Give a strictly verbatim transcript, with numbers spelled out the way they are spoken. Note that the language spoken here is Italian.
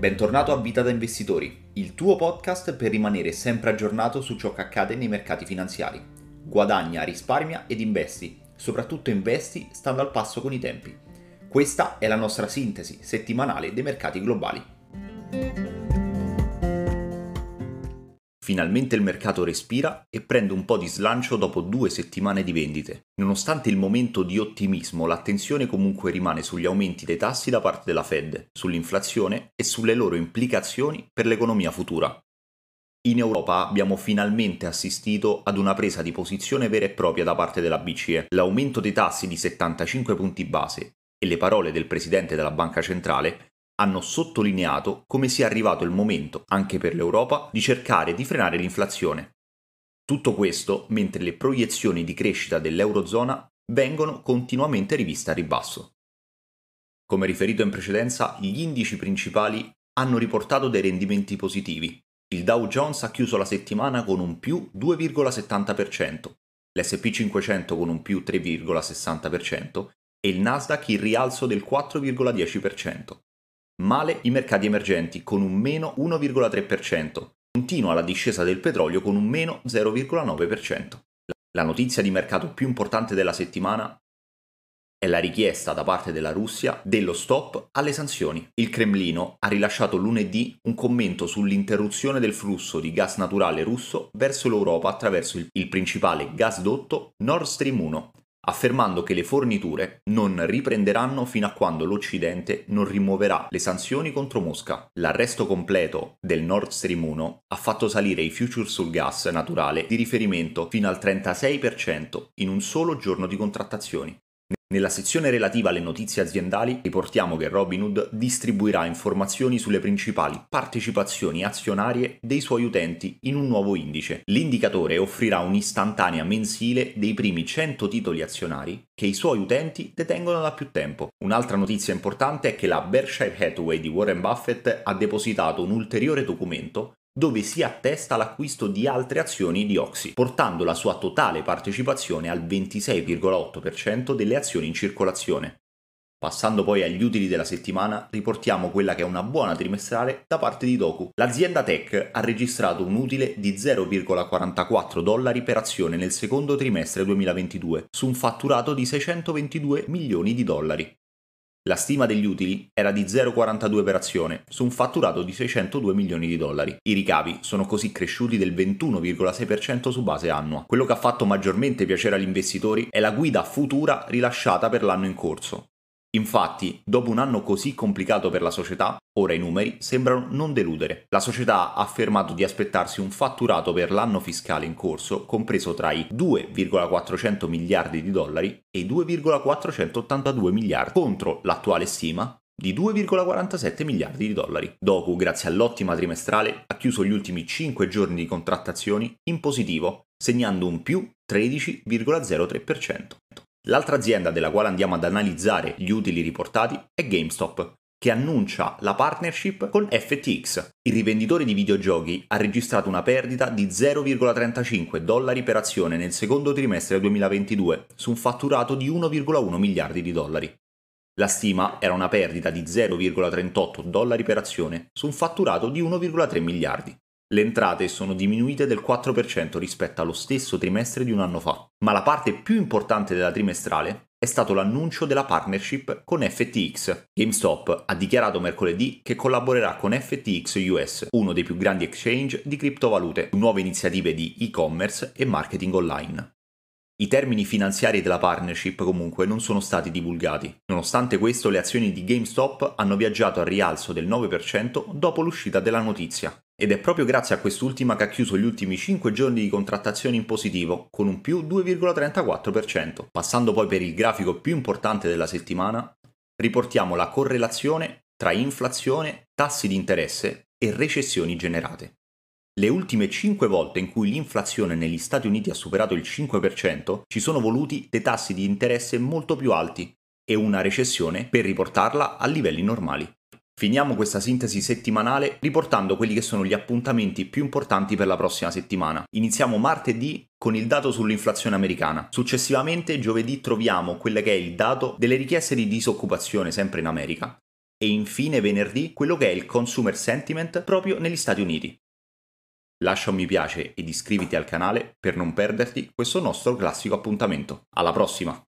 bentornato a Vita da Investitori, il tuo podcast per rimanere sempre aggiornato su ciò che accade nei mercati finanziari. Guadagna, risparmia ed investi, soprattutto investi stando al passo con i tempi. Questa è la nostra sintesi settimanale dei mercati globali. Finalmente il mercato respira e prende un po' di slancio dopo due settimane di vendite. Nonostante il momento di ottimismo, l'attenzione comunque rimane sugli aumenti dei tassi da parte della Fed, sull'inflazione e sulle loro implicazioni per l'economia futura. In Europa abbiamo finalmente assistito ad una presa di posizione vera e propria da parte della B C E. L'aumento dei tassi di settantacinque punti base e le parole del presidente della banca centrale hanno sottolineato come sia arrivato il momento, anche per l'Europa, di cercare di frenare l'inflazione. Tutto questo mentre le proiezioni di crescita dell'Eurozona vengono continuamente riviste a ribasso. Come riferito in precedenza, gli indici principali hanno riportato dei rendimenti positivi. Il Dow Jones ha chiuso la settimana con un più due virgola settanta per cento, l'esse e pi cinquecento con un più tre virgola sessanta per cento e il Nasdaq in rialzo del quattro virgola dieci per cento. Male i mercati emergenti con un meno uno virgola tre per cento, continua la discesa del petrolio con un meno zero virgola nove per cento. La notizia di mercato più importante della settimana è la richiesta da parte della Russia dello stop alle sanzioni. Il Cremlino ha rilasciato lunedì un commento sull'interruzione del flusso di gas naturale russo verso l'Europa attraverso il principale gasdotto Nord Stream uno. Affermando che le forniture non riprenderanno fino a quando l'Occidente non rimuoverà le sanzioni contro Mosca. L'arresto completo del Nord Stream uno ha fatto salire i future sul gas naturale di riferimento fino al trentasei per cento in un solo giorno di contrattazioni. Nella sezione relativa alle notizie aziendali riportiamo che Robinhood distribuirà informazioni sulle principali partecipazioni azionarie dei suoi utenti in un nuovo indice. L'indicatore offrirà un'istantanea mensile dei primi cento titoli azionari che i suoi utenti detengono da più tempo. Un'altra notizia importante è che la Berkshire Hathaway di Warren Buffett ha depositato un ulteriore documento dove si attesta l'acquisto di altre azioni di Oxy, portando la sua totale partecipazione al ventisei virgola otto per cento delle azioni in circolazione. Passando poi agli utili della settimana, riportiamo quella che è una buona trimestrale da parte di Docu. L'azienda tech ha registrato un utile di zero virgola quarantaquattro dollari per azione nel secondo trimestre duemilaventidue, su un fatturato di seicentoventidue milioni di dollari. La stima degli utili era di zero virgola quarantadue per azione, su un fatturato di seicentodue milioni di dollari. I ricavi sono così cresciuti del ventuno virgola sei per cento su base annua. Quello che ha fatto maggiormente piacere agli investitori è la guida futura rilasciata per l'anno in corso. Infatti, dopo un anno così complicato per la società, ora i numeri sembrano non deludere. La società ha affermato di aspettarsi un fatturato per l'anno fiscale in corso compreso tra i due virgola quattrocento miliardi di dollari e i due virgola quattrocentottantadue miliardi contro l'attuale stima di due virgola quarantasette miliardi di dollari. Docu, grazie all'ottima trimestrale, ha chiuso gli ultimi cinque giorni di contrattazioni in positivo, segnando un più tredici virgola zero tre per cento. L'altra azienda della quale andiamo ad analizzare gli utili riportati è GameStop, che annuncia la partnership con F T X. Il rivenditore di videogiochi ha registrato una perdita di zero virgola trentacinque dollari per azione nel secondo trimestre duemilaventidue, su un fatturato di uno virgola uno miliardi di dollari. La stima era una perdita di zero virgola trentotto dollari per azione, su un fatturato di uno virgola tre miliardi. Le entrate sono diminuite del quattro per cento rispetto allo stesso trimestre di un anno fa, ma la parte più importante della trimestrale è stato l'annuncio della partnership con F T X. GameStop ha dichiarato mercoledì che collaborerà con F T X U S, uno dei più grandi exchange di criptovalute, su nuove iniziative di e-commerce e marketing online. I termini finanziari della partnership comunque non sono stati divulgati. Nonostante questo, le azioni di GameStop hanno viaggiato al rialzo del nove per cento dopo l'uscita della notizia. Ed è proprio grazie a quest'ultima che ha chiuso gli ultimi cinque giorni di contrattazione in positivo, con un più due virgola trentaquattro per cento. Passando poi per il grafico più importante della settimana, riportiamo la correlazione tra inflazione, tassi di interesse e recessioni generate. Le ultime cinque volte in cui l'inflazione negli Stati Uniti ha superato il cinque per cento ci sono voluti dei tassi di interesse molto più alti e una recessione per riportarla a livelli normali. Finiamo questa sintesi settimanale riportando quelli che sono gli appuntamenti più importanti per la prossima settimana. Iniziamo martedì con il dato sull'inflazione americana. Successivamente giovedì troviamo quello che è il dato delle richieste di disoccupazione sempre in America. e infine venerdì quello che è il consumer sentiment proprio negli Stati Uniti. Lascia un mi piace ed iscriviti al canale per non perderti questo nostro classico appuntamento. Alla prossima!